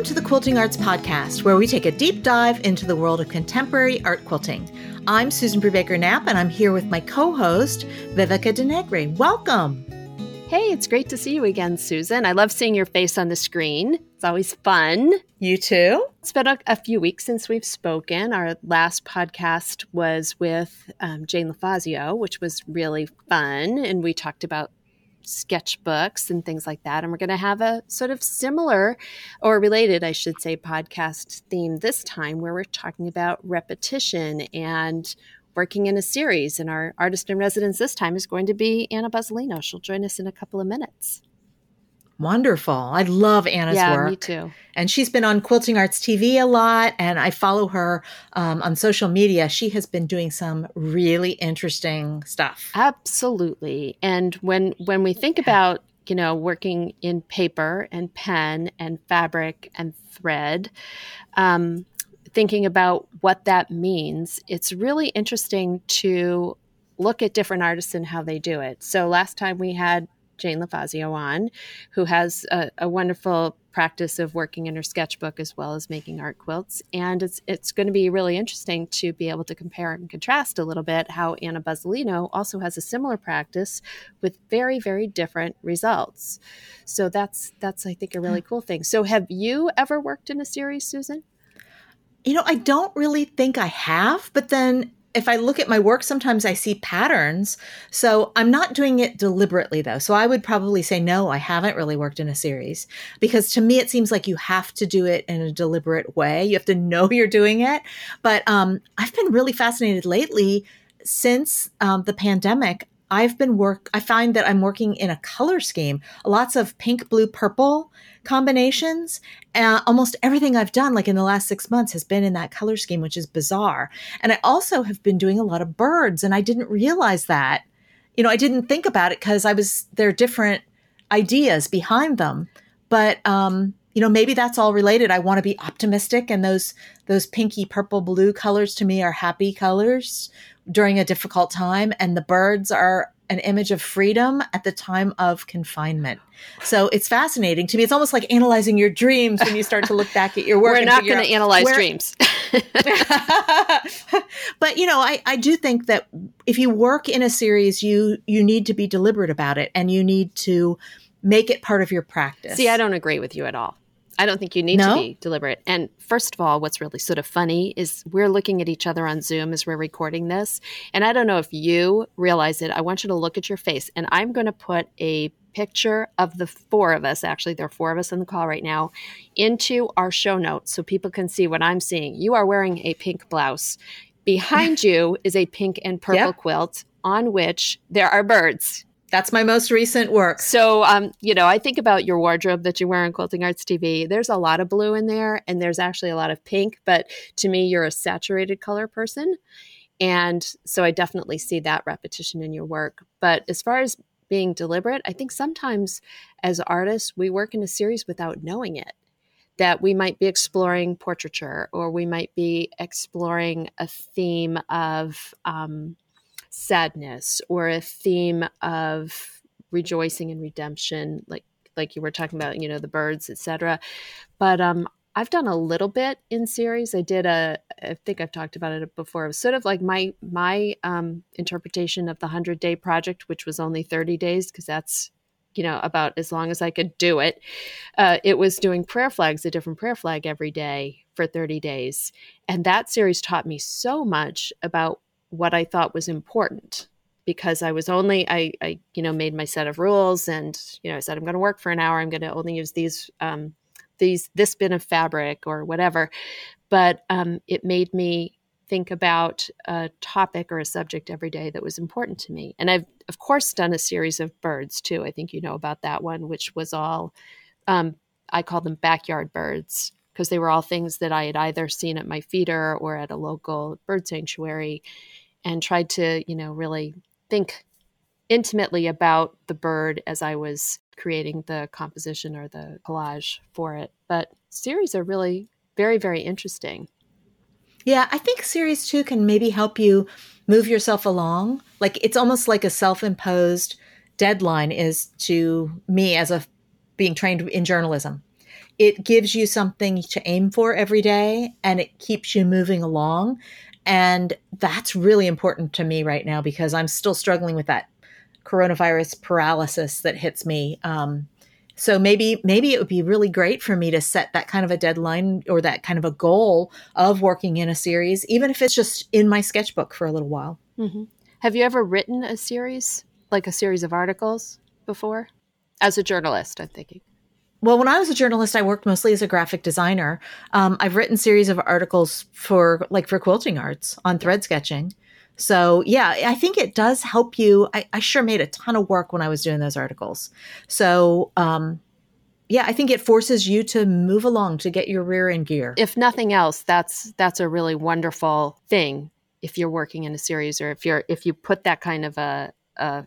Welcome to the Quilting Arts Podcast, where we take a deep dive into the world of contemporary art quilting. I'm Susan Brubaker-Knapp, and I'm here with my co-host, Vivika DeNegre. Welcome. Hey, it's great to see you again, Susan. I love seeing your face on the screen. It's always fun. You too. It's been a few weeks since we've spoken. Our last podcast was with Jane LaFazio, which was really fun. And we talked about sketchbooks and things like that. And we're going to have a sort of similar or related, I should say, podcast theme this time where we're talking about repetition and working in a series. And our artist in residence this time is going to be Ana Buzzalino. She'll join us in a couple of minutes. Wonderful. I love Anna's work. Yeah, me too. And she's been on Quilting Arts TV a lot, and I follow her on social media. She has been doing some really interesting stuff. Absolutely. And when we think about, you know, working in paper and pen and fabric and thread, thinking about what that means, it's really interesting to look at different artists and how they do it. So last time we had Jane LaFazio on, who has a wonderful practice of working in her sketchbook as well as making art quilts. And it's going to be really interesting to be able to compare and contrast a little bit how Ana Buzzalino also has a similar practice with very, very different results. So that's I think, a really cool thing. So have you ever worked in a series, Susan? You know, I don't really think I have, but then if I look at my work, sometimes I see patterns. So I'm not doing it deliberately, though. So I would probably say, no, I haven't really worked in a series, because to me, it seems like you have to do it in a deliberate way. You have to know you're doing it. But I've been really fascinated lately since the pandemic. I find that I'm working in a color scheme, lots of pink, blue, purple combinations. Almost everything I've done, like in the last 6 months, has been in that color scheme, which is bizarre. And I also have been doing a lot of birds, and I didn't realize that. You know, I didn't think about it because there are different ideas behind them. But you know, maybe that's all related. I want to be optimistic, and those pinky, purple, blue colors to me are happy colors during a difficult time. And the birds are an image of freedom at the time of confinement. So it's fascinating to me. It's almost like analyzing your dreams when you start to look back at your work. We're not going to analyze dreams. But, you know, I do think that if you work in a series, you need to be deliberate about it, and you need to make it part of your practice. See, I don't agree with you at all. I don't think you need to be deliberate. And first of all, what's really sort of funny is we're looking at each other on Zoom as we're recording this. And I don't know if you realize it. I want you to look at your face. And I'm going to put a picture of the four of us, actually there are four of us on the call right now, into our show notes so people can see what I'm seeing. You are wearing a pink blouse. Behind you is a pink and purple quilt on which there are birds. That's my most recent work. So, you know, I think about your wardrobe that you wear on Quilting Arts TV. There's a lot of blue in there, and there's actually a lot of pink. But to me, you're a saturated color person. And so I definitely see that repetition in your work. But as far as being deliberate, I think sometimes as artists, we work in a series without knowing it, that we might be exploring portraiture, or we might be exploring a theme of sadness, or a theme of rejoicing and redemption, like you were talking about, you know, the birds, etc. But I've done a little bit in series. I did I think I've talked about it before. It was sort of like my interpretation of the 100-day project, which was only 30 days because that's, you know, about as long as I could do it. It was doing prayer flags, a different prayer flag every day for 30 days. And that series taught me so much about what I thought was important, because I was only, I you know, made my set of rules, and, you know, I said, I'm going to work for an hour. I'm going to only use this bin of fabric or whatever. But it made me think about a topic or a subject every day that was important to me. And I've, of course, done a series of birds too. I think you know about that one, which was all, I call them backyard birds, because they were all things that I had either seen at my feeder or at a local bird sanctuary, and tried to, you know, really think intimately about the bird as I was creating the composition or the collage for it. But series are really very, very interesting. Yeah, I think series too can maybe help you move yourself along. Like, it's almost like a self-imposed deadline is to me as being trained in journalism. it gives you something to aim for every day, and it keeps you moving along. And that's really important to me right now, because I'm still struggling with that coronavirus paralysis that hits me. So maybe it would be really great for me to set that kind of a deadline or that kind of a goal of working in a series, even if it's just in my sketchbook for a little while. Mm-hmm. Have you ever written a series, like a series of articles before? As a journalist, I'm thinking. Well, when I was a journalist, I worked mostly as a graphic designer. I've written series of articles for Quilting Arts on thread sketching. So yeah, I think it does help you. I sure made a ton of work when I was doing those articles. So yeah, I think it forces you to move along, to get your rear in gear. If nothing else, that's a really wonderful thing if you're working in a series, or if you put that kind of a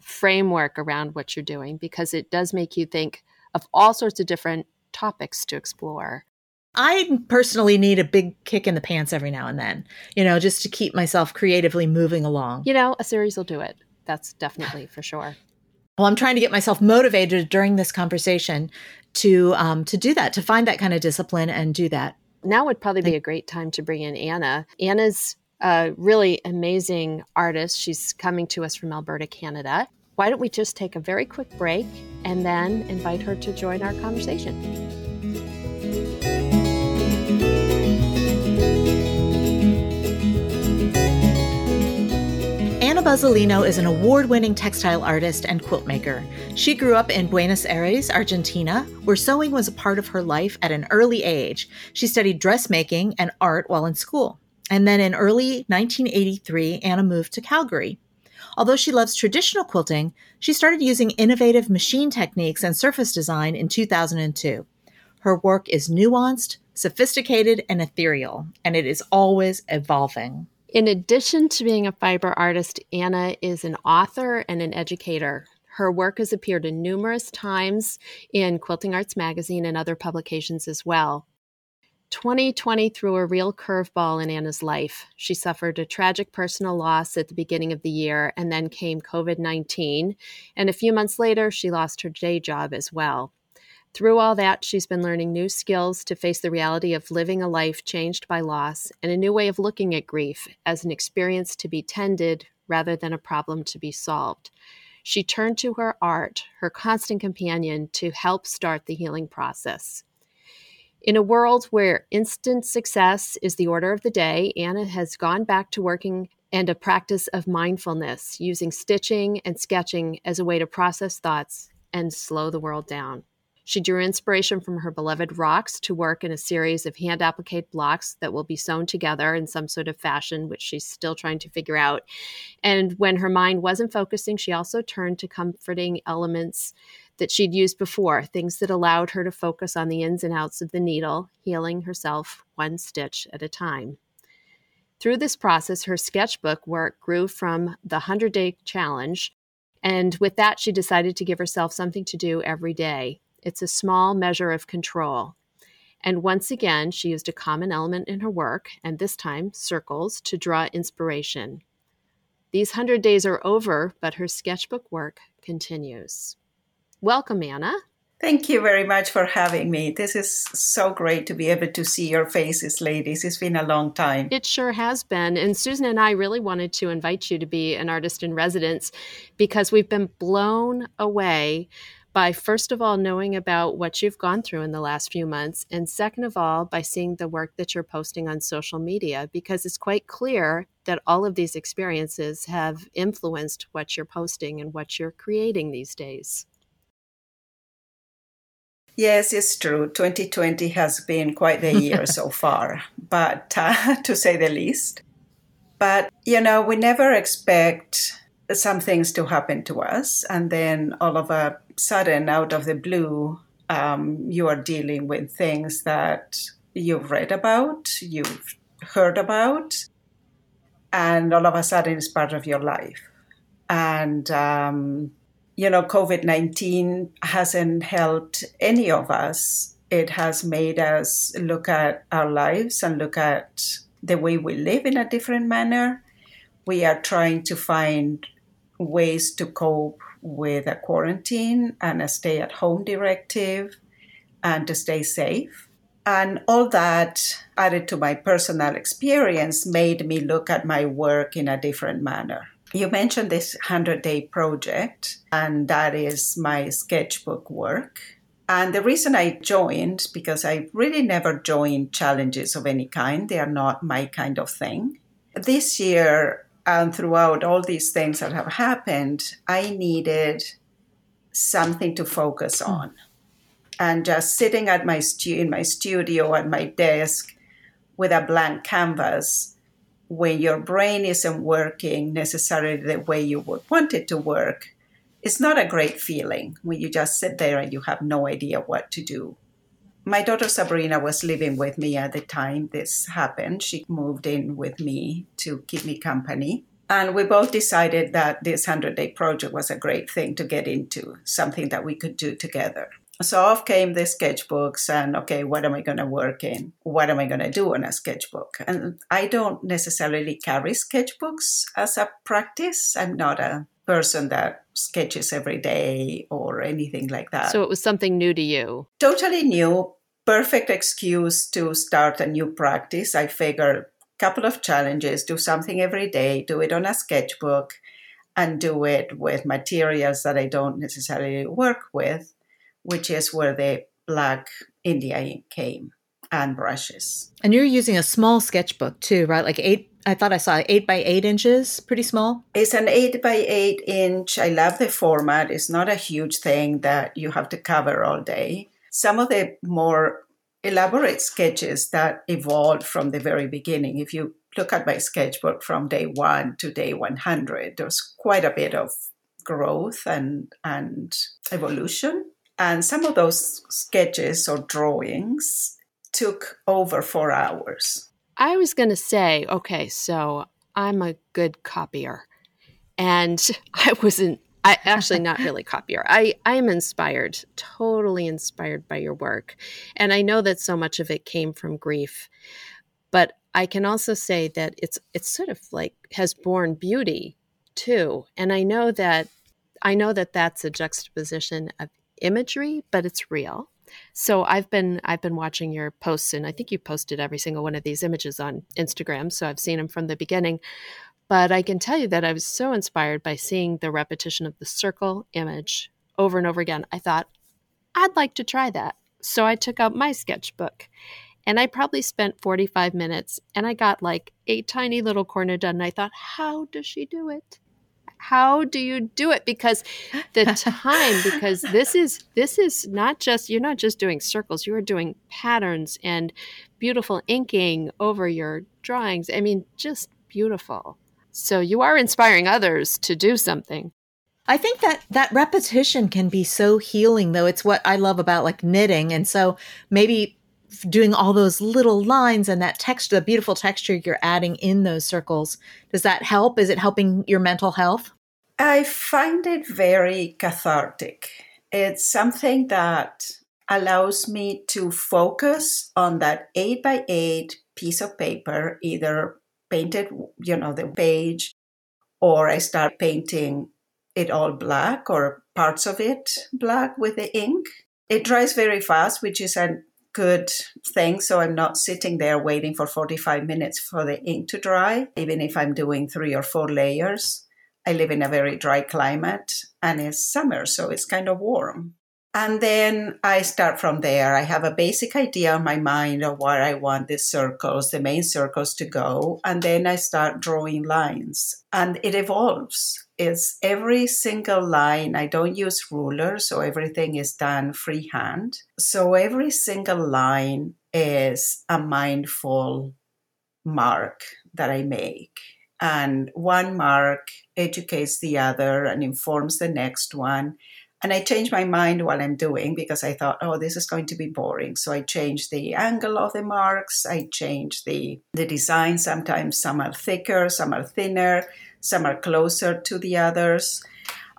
framework around what you're doing, because it does make you think of all sorts of different topics to explore. I personally need a big kick in the pants every now and then, just to keep myself creatively moving along. A series will do it. That's definitely for sure. Well, I'm trying to get myself motivated during this conversation to do that, to find that kind of discipline and do that. Now would probably be a great time to bring in Anna. Anna's a really amazing artist. She's coming to us from Alberta, Canada. Why don't we just take a very quick break and then invite her to join our conversation? Ana Buzzalino is an award-winning textile artist and quilt maker. She grew up in Buenos Aires, Argentina, where sewing was a part of her life at an early age. She studied dressmaking and art while in school. And then in early 1983, Ana moved to Calgary. Although she loves traditional quilting, she started using innovative machine techniques and surface design in 2002. Her work is nuanced, sophisticated, and ethereal, and it is always evolving. In addition to being a fiber artist, Anna is an author and an educator. Her work has appeared in numerous times in Quilting Arts magazine and other publications as well. 2020 threw a real curveball in Anna's life. She suffered a tragic personal loss at the beginning of the year, and then came COVID-19. And a few months later, she lost her day job as well. Through all that, she's been learning new skills to face the reality of living a life changed by loss, and a new way of looking at grief as an experience to be tended rather than a problem to be solved. She turned to her art, her constant companion, to help start the healing process. In a world where instant success is the order of the day, Anna has gone back to working and a practice of mindfulness, using stitching and sketching as a way to process thoughts and slow the world down. She drew inspiration from her beloved rocks to work in a series of hand applique blocks that will be sewn together in some sort of fashion, which she's still trying to figure out. And when her mind wasn't focusing, she also turned to comforting elements that she'd used before, things that allowed her to focus on the ins and outs of the needle, healing herself one stitch at a time. Through this process, her sketchbook work grew from the 100-day challenge, and with that, she decided to give herself something to do every day. It's a small measure of control. And once again, she used a common element in her work, and this time circles, to draw inspiration. These 100 days are over, but her sketchbook work continues. Welcome, Anna. Thank you very much for having me. This is so great to be able to see your faces, ladies. It's been a long time. It sure has been. And Susan and I really wanted to invite you to be an artist in residence, because we've been blown away by, first of all, knowing about what you've gone through in the last few months, and second of all, by seeing the work that you're posting on social media, because it's quite clear that all of these experiences have influenced what you're posting and what you're creating these days. Yes, it's true. 2020 has been quite the year so far, but to say the least. But, we never expect some things to happen to us, and then all of a sudden, out of the blue, you are dealing with things that you've read about, you've heard about, and all of a sudden it's part of your life. And, COVID-19 hasn't helped any of us. It has made us look at our lives and look at the way we live in a different manner. We are trying to find ways to cope with a quarantine and a stay-at-home directive and to stay safe. And all that added to my personal experience made me look at my work in a different manner. You mentioned this 100-day project, and that is my sketchbook work. And the reason I joined, because I really never joined challenges of any kind. They are not my kind of thing. This year, and throughout all these things that have happened, I needed something to focus on. And just sitting at my studio at my desk with a blank canvas, when your brain isn't working necessarily the way you would want it to work, it's not a great feeling when you just sit there and you have no idea what to do. My daughter Sabrina was living with me at the time this happened. She moved in with me to keep me company. And we both decided that this 100-day project was a great thing to get into, something that we could do together. So off came the sketchbooks and, okay, what am I going to work in? What am I going to do on a sketchbook? And I don't necessarily carry sketchbooks as a practice. I'm not a person that sketches every day or anything like that. So it was something new to you. Totally new. Perfect excuse to start a new practice. I figured a couple of challenges, do something every day, do it on a sketchbook, and do it with materials that I don't necessarily work with, which is where the black India ink came and brushes. And you're using a small sketchbook too, right? Like 8, I thought I saw 8 by 8 inches, pretty small. It's an 8 by 8 inch. I love the format. It's not a huge thing that you have to cover all day. Some of the more elaborate sketches that evolved from the very beginning. If you look at my sketchbook from day 1 to day 100, there's quite a bit of growth and evolution. And some of those sketches or drawings took over 4 hours. I was going to say, okay, so I'm a good copier. And not really copier. I am inspired, totally inspired by your work. And I know that so much of it came from grief. But I can also say that it's sort of like has borne beauty too. And I know that that's a juxtaposition of imagery, but it's real. So I've been watching your posts, and I think you posted every single one of these images on Instagram, so I've seen them from the beginning. But I can tell you that I was so inspired by seeing the repetition of the circle image over and over again. I thought, I'd like to try that. So I took out my sketchbook, and I probably spent 45 minutes, and I got like a tiny little corner done. And I thought, how does she do it? How do you do it? Because the time, because this is not just, you're not just doing circles, you are doing patterns and beautiful inking over your drawings. I mean, just beautiful. So you are inspiring others to do something. I think that repetition can be so healing, though. It's what I love about like knitting. And so maybe doing all those little lines and that texture, the beautiful texture you're adding in those circles. Does that help? Is it helping your mental health? I find it very cathartic. It's something that allows me to focus on that 8 by 8 piece of paper, either painted, the page, or I start painting it all black or parts of it black with the ink. It dries very fast, which is a good thing. So I'm not sitting there waiting for 45 minutes for the ink to dry. Even if I'm doing 3 or 4 layers, I live in a very dry climate, and it's summer, so it's kind of warm. And then I start from there. I have a basic idea in my mind of where I want the circles, the main circles to go. And then I start drawing lines, and it evolves. It's every single line. I don't use rulers, so everything is done freehand. So every single line is a mindful mark that I make. And one mark educates the other and informs the next one. And I change my mind while I'm doing, because I thought, oh, this is going to be boring. So I change the angle of the marks. I change the design. Sometimes some are thicker, some are thinner, some are closer to the others.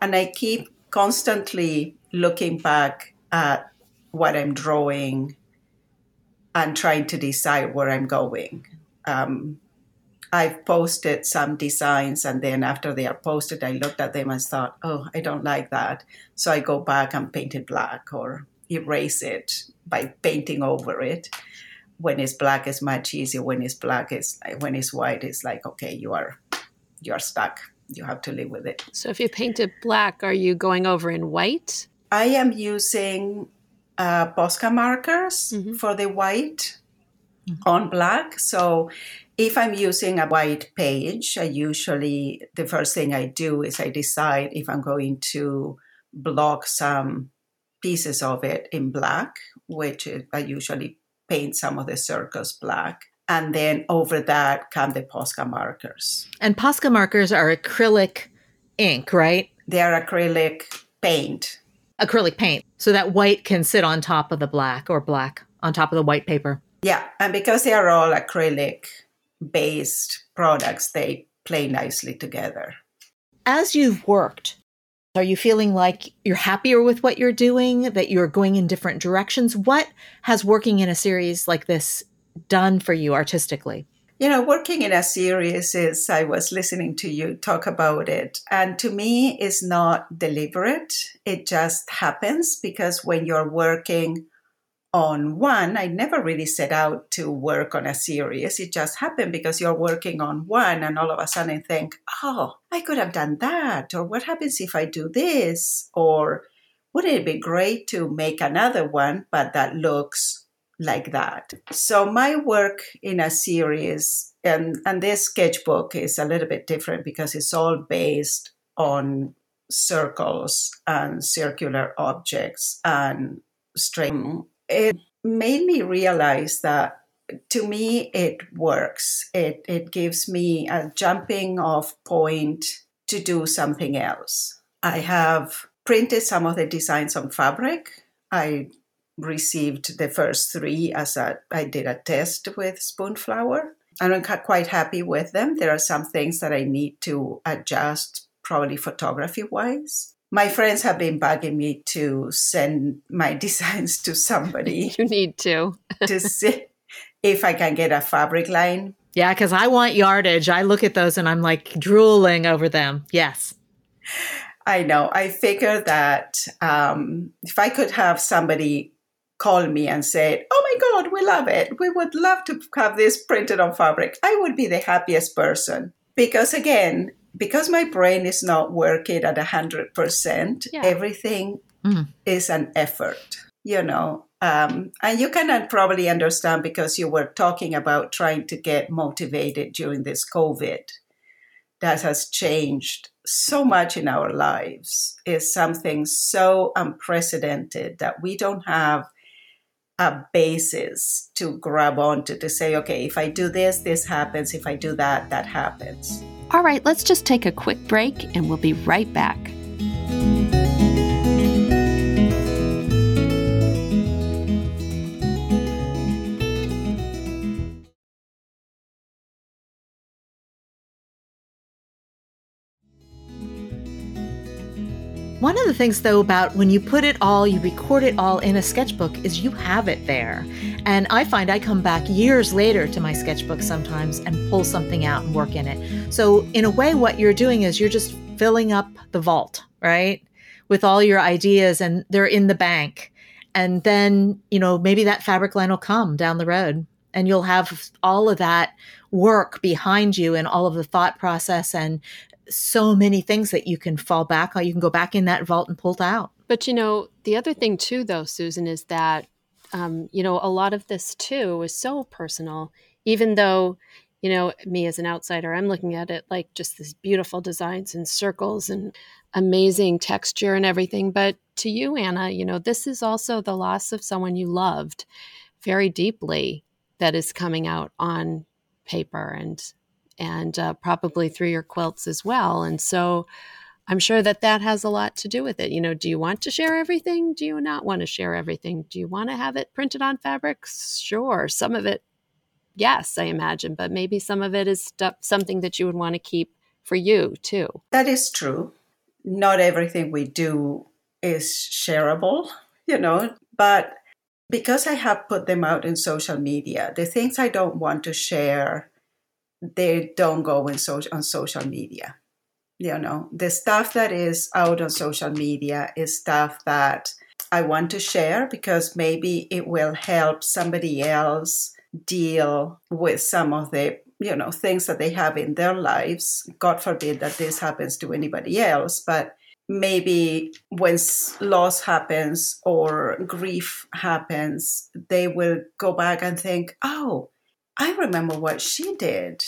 And I keep constantly looking back at what I'm drawing and trying to decide where I'm going. I've posted some designs, and then after they are posted, I looked at them and thought, oh, I don't like that. So I go back and paint it black, or erase it by painting over it. When it's black, it's much easier. When it's black, when it's white, it's like, okay, you are stuck. You have to live with it. So if you paint it black, are you going over in white? I am using Posca markers for the white on black. So if I'm using a white page, the first thing I do is I decide if I'm going to block some pieces of it in black, which I usually paint some of the circles black. And then over that come the Posca markers. And Posca markers are acrylic ink, right? They are acrylic paint. So that white can sit on top of the black, or black on top of the white paper. Yeah. And because they are all acrylic-based products, they play nicely together. As you've worked, are you feeling like you're happier with what you're doing, that you're going in different directions? What has working in a series like this done for you artistically? You know, working in a series is, I was listening to you talk about it, and to me, it's not deliberate. It just happens, because when you're working on one, I never really set out to work on a series. It just happened because you're working on one and all of a sudden think, oh, I could have done that. Or what happens if I do this? Or wouldn't it be great to make another one, but that looks like that? So my work in a series, and this sketchbook is a little bit different because it's all based on circles and circular objects and string. It made me realize that, to me, it works. It gives me a jumping off point to do something else. I have printed some of the designs on fabric. I received the first three I did a test with Spoonflower. I'm quite happy with them. There are some things that I need to adjust, probably photography-wise. My friends have been bugging me to send my designs to somebody. You need to. To see if I can get a fabric line. Yeah, because I want yardage. I look at those and I'm like drooling over them. Yes. I know. I figure that if I could have somebody call me and say, oh my God, we love it. We would love to have this printed on fabric. I would be the happiest person. Because my brain is not working at 100%, everything is an effort, you know. And you can probably understand, because you were talking about trying to get motivated during this COVID. That has changed so much in our lives. It's something so unprecedented that we don't have a basis to grab onto to say, okay, if I do this, this happens. If I do that, that happens. All right, let's just take a quick break and we'll be right back. One of the things, though, about when you put it all, you record it all in a sketchbook, is you have it there. And I find I come back years later to my sketchbook sometimes and pull something out and work in it. So in a way, what you're doing is you're just filling up the vault, right, with all your ideas, and they're in the bank. And then, you know, maybe that fabric line will come down the road and you'll have all of that work behind you and all of the thought process and so many things that you can fall back on. You can go back in that vault and pull it out. But, you know, the other thing too, though, Susan, is that, you know, a lot of this too is so personal, even though, you know, me as an outsider, I'm looking at it like just these beautiful designs and circles and amazing texture and everything. But to you, Anna, you know, this is also the loss of someone you loved very deeply that is coming out on paper and probably through your quilts as well. And so I'm sure that has a lot to do with it. You know, do you want to share everything? Do you not want to share everything? Do you want to have it printed on fabric? Sure. Some of it, yes, I imagine, but maybe some of it is something that you would want to keep for you too. That is true. Not everything we do is shareable, you know, but because I have put them out in social media, the things I don't want to share, they don't go on social media. You know, the stuff that is out on social media is stuff that I want to share because maybe it will help somebody else deal with some of the, you know, things that they have in their lives. God forbid that this happens to anybody else, but maybe when loss happens or grief happens, they will go back and think, oh, I remember what she did.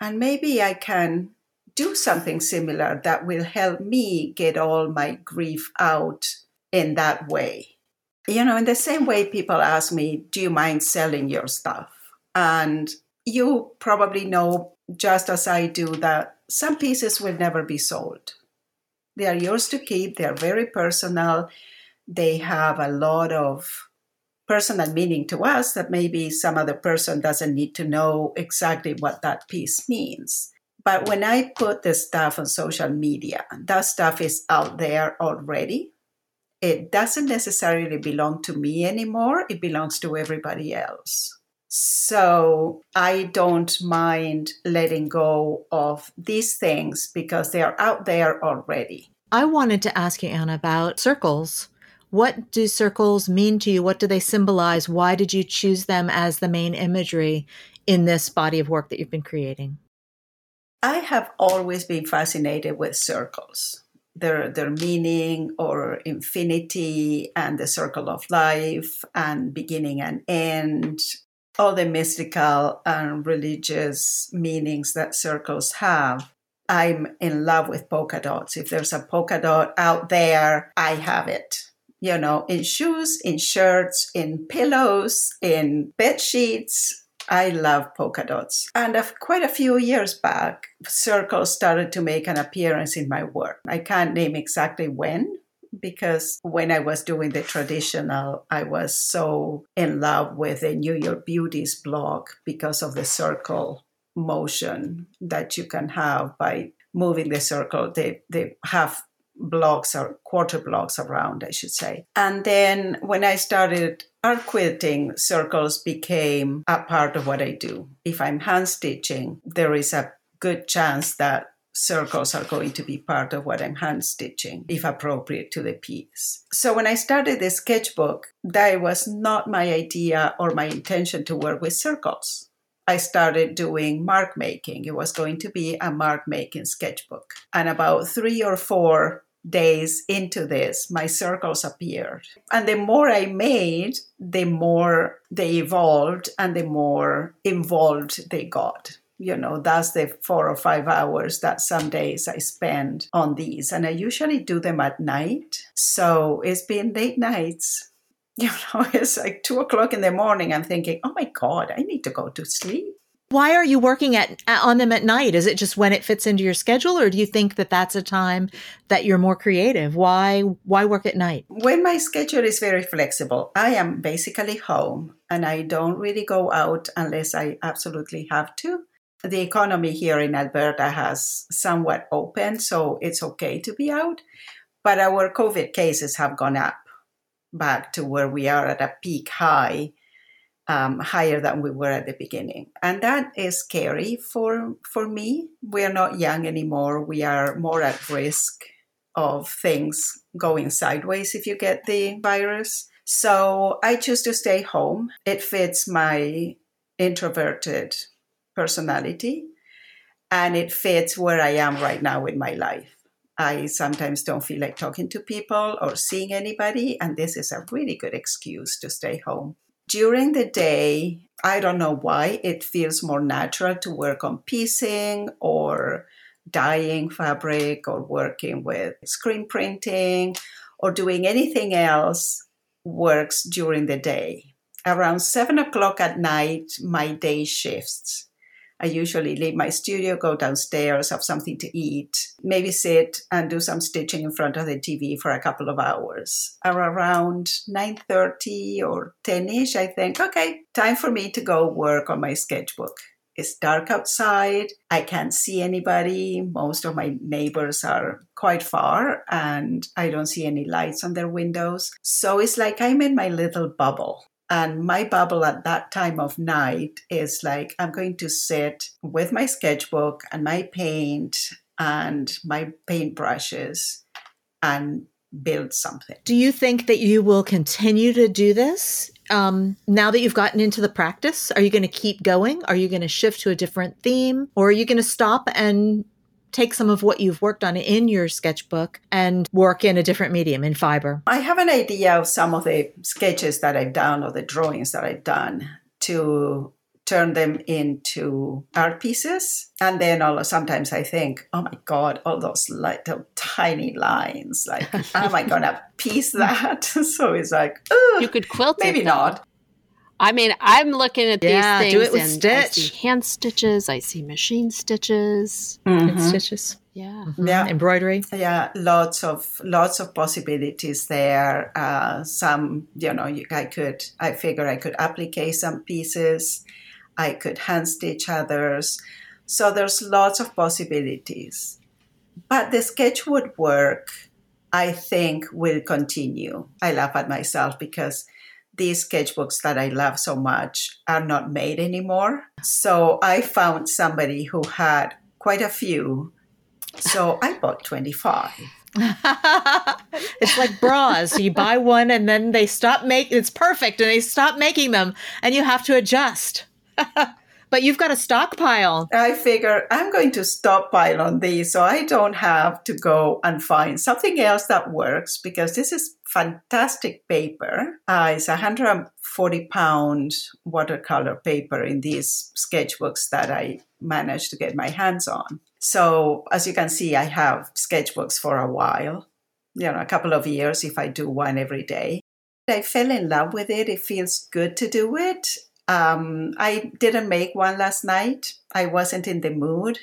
And maybe I can do something similar that will help me get all my grief out in that way. You know, in the same way people ask me, do you mind selling your stuff? And you probably know, just as I do, that some pieces will never be sold. They are yours to keep. They are very personal. They have a lot of personal meaning to us that maybe some other person doesn't need to know exactly what that piece means. But when I put the stuff on social media, that stuff is out there already. It doesn't necessarily belong to me anymore. It belongs to everybody else. So I don't mind letting go of these things because they are out there already. I wanted to ask you, Anna, about circles. What do circles mean to you? What do they symbolize? Why did you choose them as the main imagery in this body of work that you've been creating? I have always been fascinated with circles, their meaning or infinity and the circle of life and beginning and end. All the mystical and religious meanings that circles have. I'm in love with polka dots. If there's a polka dot out there, I have it. You know, in shoes, in shirts, in pillows, in bed sheets. I love polka dots. And quite a few years back, circles started to make an appearance in my work. I can't name exactly when, because when I was doing the traditional, I was so in love with the New York Beauties blog because of the circle motion that you can have by moving the circle. They have blocks or quarter blocks around, I should say. And then when I started art quilting, circles became a part of what I do. If I'm hand stitching, there is a good chance that circles are going to be part of what I'm hand stitching, if appropriate to the piece. So when I started the sketchbook, that was not my idea or my intention to work with circles. I started doing mark making. It was going to be a mark making sketchbook. And about 3 or 4 days into this, my circles appeared. And the more I made, the more they evolved and the more involved they got. You know, that's the 4 or 5 hours that some days I spend on these. And I usually do them at night. So it's been late nights. You know, it's like 2 o'clock in the morning. I'm thinking, oh my God, I need to go to sleep. Why are you working on them at night? Is it just when it fits into your schedule? Or do you think that that's a time that you're more creative? Why work at night? When my schedule is very flexible, I am basically home and I don't really go out unless I absolutely have to. The economy here in Alberta has somewhat opened, so it's okay to be out. But our COVID cases have gone up back to where we are at a peak high, higher than we were at the beginning. And that is scary for me. We are not young anymore. We are more at risk of things going sideways if you get the virus. So I choose to stay home. It fits my introverted personality, and it fits where I am right now in my life. I sometimes don't feel like talking to people or seeing anybody, and this is a really good excuse to stay home. During the day, I don't know why, it feels more natural to work on piecing or dyeing fabric or working with screen printing or doing anything else works during the day. Around 7 o'clock at night, my day shifts. I usually leave my studio, go downstairs, have something to eat, maybe sit and do some stitching in front of the TV for a couple of hours. Around 9:30 or 10-ish, I think, okay, time for me to go work on my sketchbook. It's dark outside. I can't see anybody. Most of my neighbors are quite far, and I don't see any lights on their windows. So it's like I'm in my little bubble. And my bubble at that time of night is like, I'm going to sit with my sketchbook and my paint brushes and build something. Do you think that you will continue to do this now that you've gotten into the practice? Are you going to keep going? Are you going to shift to a different theme? Or are you going to stop and take some of what you've worked on in your sketchbook and work in a different medium, in fiber? I have an idea of some of the sketches that I've done or the drawings that I've done to turn them into art pieces. And then sometimes I think, oh my God, all those little tiny lines, like, am I going to piece that? So it's like, you could quilt maybe it. Maybe not. I mean, I'm looking at these things. Do it with stitch. I see hand stitches. I see machine stitches. Mm-hmm. Hand stitches. Yeah. Mm-hmm. Yeah. Embroidery. Yeah. Lots of possibilities there. Some, I figure I could applique some pieces. I could hand stitch others. So there's lots of possibilities. But the sketchbook work, I think, will continue. I laugh at myself because these sketchbooks that I love so much are not made anymore. So I found somebody who had quite a few. So I bought 25. It's like bras. You buy one and then they stop making, it's perfect, and they stop making them and you have to adjust. But you've got a stockpile. I figure I'm going to stockpile on these so I don't have to go and find something else that works, because this is fantastic paper. It's 140-pound watercolor paper in these sketchbooks that I managed to get my hands on. So as you can see, I have sketchbooks for a while, a couple of years if I do one every day. I fell in love with it. It feels good to do it. I didn't make one last night. I wasn't in the mood.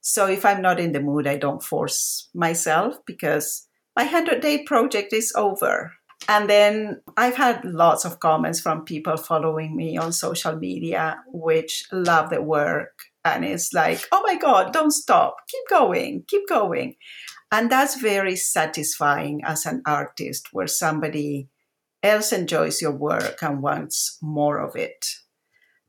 So if I'm not in the mood, I don't force myself, because my 100-day project is over. And then I've had lots of comments from people following me on social media, which love the work. And it's like, oh my God, don't stop. Keep going. And that's very satisfying as an artist, where somebody else enjoys your work and wants more of it.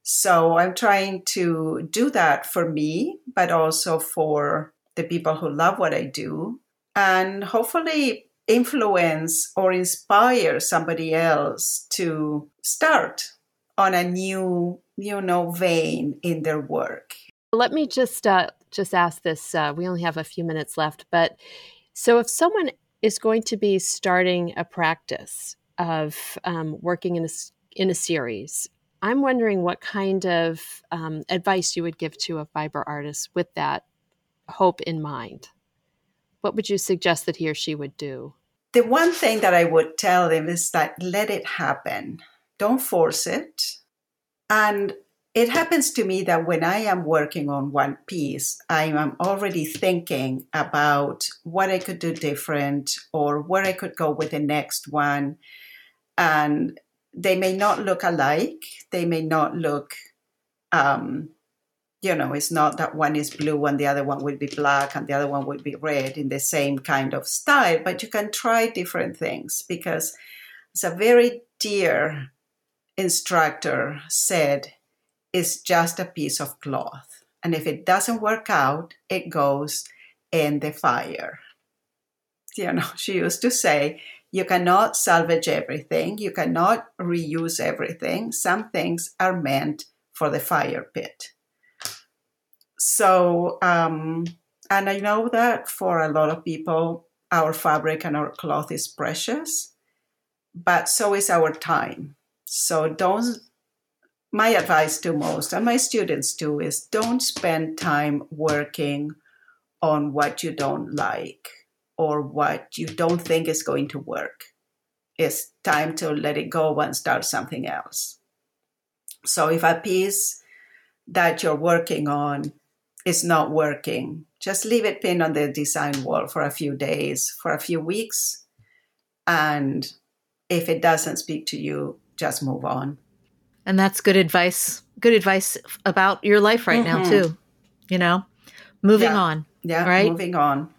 So I'm trying to do that for me, but also for the people who love what I do, and hopefully influence or inspire somebody else to start on a new, vein in their work. Let me just ask this. We only have a few minutes left, but so if someone is going to be starting a practice of working in a series, I'm wondering what kind of advice you would give to a fiber artist with that hope in mind. What would you suggest that he or she would do? The one thing that I would tell them is that let it happen. Don't force it. And it happens to me that when I am working on one piece, I am already thinking about what I could do different or where I could go with the next one. And they may not look alike. They may not look, it's not that one is blue and the other one will be black and the other one will be red in the same kind of style, but you can try different things, because it's a very dear instructor said, it's just a piece of cloth. And if it doesn't work out, it goes in the fire. She used to say, you cannot salvage everything. You cannot reuse everything. Some things are meant for the fire pit. So, and I know that for a lot of people, our fabric and our cloth is precious, but so is our time. So my advice to most, and my students too, is don't spend time working on what you don't like or what you don't think is going to work. It's time to let it go and start something else. So if a piece that you're working on is not working, just leave it pinned on the design wall for a few days, for a few weeks. And if it doesn't speak to you, just move on. And that's good advice. Good advice about your life right now too. Moving on. Yeah, right? Moving on.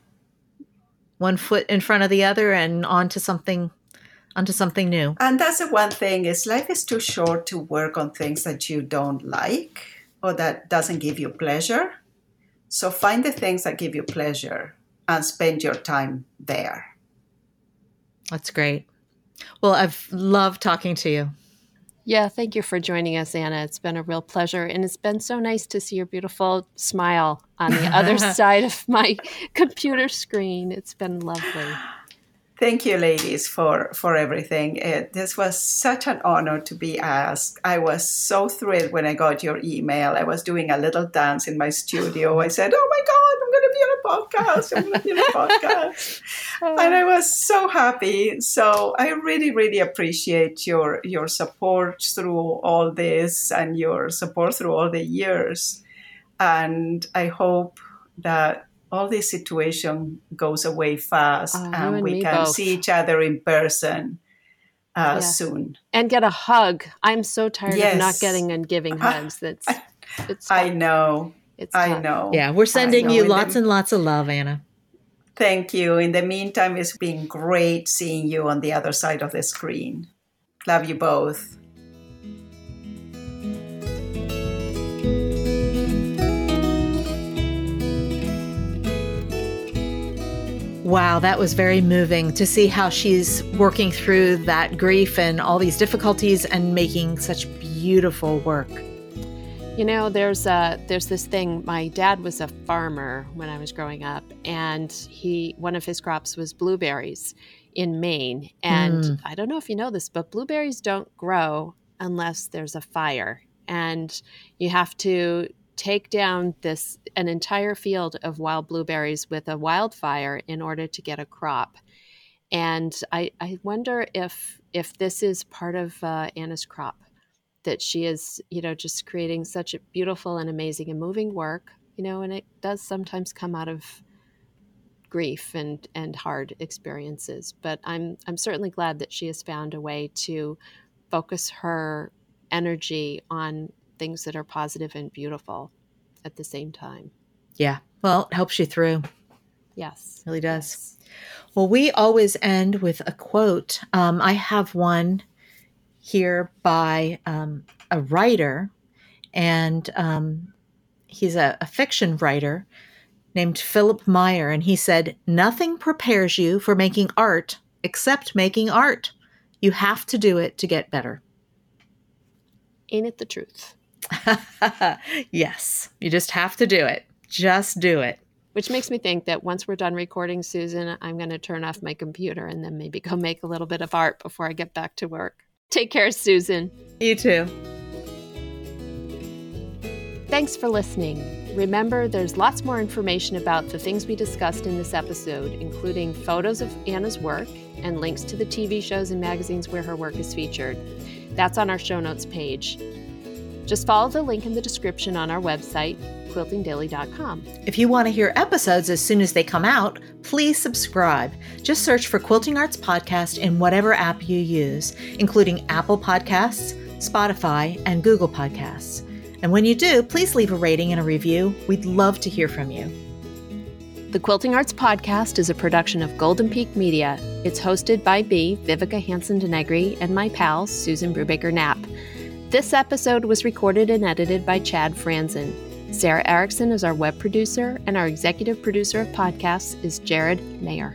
One foot in front of the other and onto something new. And that's the one thing is life is too short to work on things that you don't like or that doesn't give you pleasure. So find the things that give you pleasure and spend your time there. That's great. Well, I've loved talking to you. Yeah, thank you for joining us, Anna. It's been a real pleasure. And it's been so nice to see your beautiful smile on the other side of my computer screen. It's been lovely. Thank you, ladies, for everything. This was such an honor to be asked. I was so thrilled when I got your email. I was doing a little dance in my studio. I said, oh, my God, I'm going to be on a podcast. And I was so happy. So I really, really appreciate your support through all this and your support through all the years. And I hope that all this situation goes away fast and we can both see each other in person soon. And get a hug. I'm so tired of not getting and giving hugs. It's I know. It's I tough. Know. Yeah, we're sending you lots and lots of love, Anna. Thank you. In the meantime, it's been great seeing you on the other side of the screen. Love you both. Wow, that was very moving to see how she's working through that grief and all these difficulties and making such beautiful work. You know, there's this thing. My dad was a farmer when I was growing up, and one of his crops was blueberries in Maine. And I don't know if you know this, but blueberries don't grow unless there's a fire. And you have to take down an entire field of wild blueberries with a wildfire in order to get a crop. And I wonder if this is part of Anna's crop, that she is, just creating such a beautiful and amazing and moving work, and it does sometimes come out of grief and hard experiences. But I'm certainly glad that she has found a way to focus her energy on things that are positive and beautiful at the same time. Yeah. Well, it helps you through. Yes. It really does. Yes. Well, we always end with a quote. I have one here by a writer, and he's a fiction writer named Philip Meyer. And he said, "Nothing prepares you for making art except making art. You have to do it to get better." Ain't it the truth? Yes, you just have to do it. Just do it. Which makes me think that once we're done recording, Susan, I'm going to turn off my computer and then maybe go make a little bit of art before I get back to work. Take care, Susan. You too. Thanks for listening. Remember, there's lots more information about the things we discussed in this episode, including photos of Anna's work and links to the TV shows and magazines where her work is featured. That's on our show notes page. Just follow the link in the description on our website, quiltingdaily.com. If you want to hear episodes as soon as they come out, please subscribe. Just search for Quilting Arts Podcast in whatever app you use, including Apple Podcasts, Spotify, and Google Podcasts. And when you do, please leave a rating and a review. We'd love to hear from you. The Quilting Arts Podcast is a production of Golden Peak Media. It's hosted by me, Vivika DeNegre, and my pal, Susan Brubaker-Knapp. This episode was recorded and edited by Chad Franzen. Sarah Erickson is our web producer, and our executive producer of podcasts is Jared Mayer.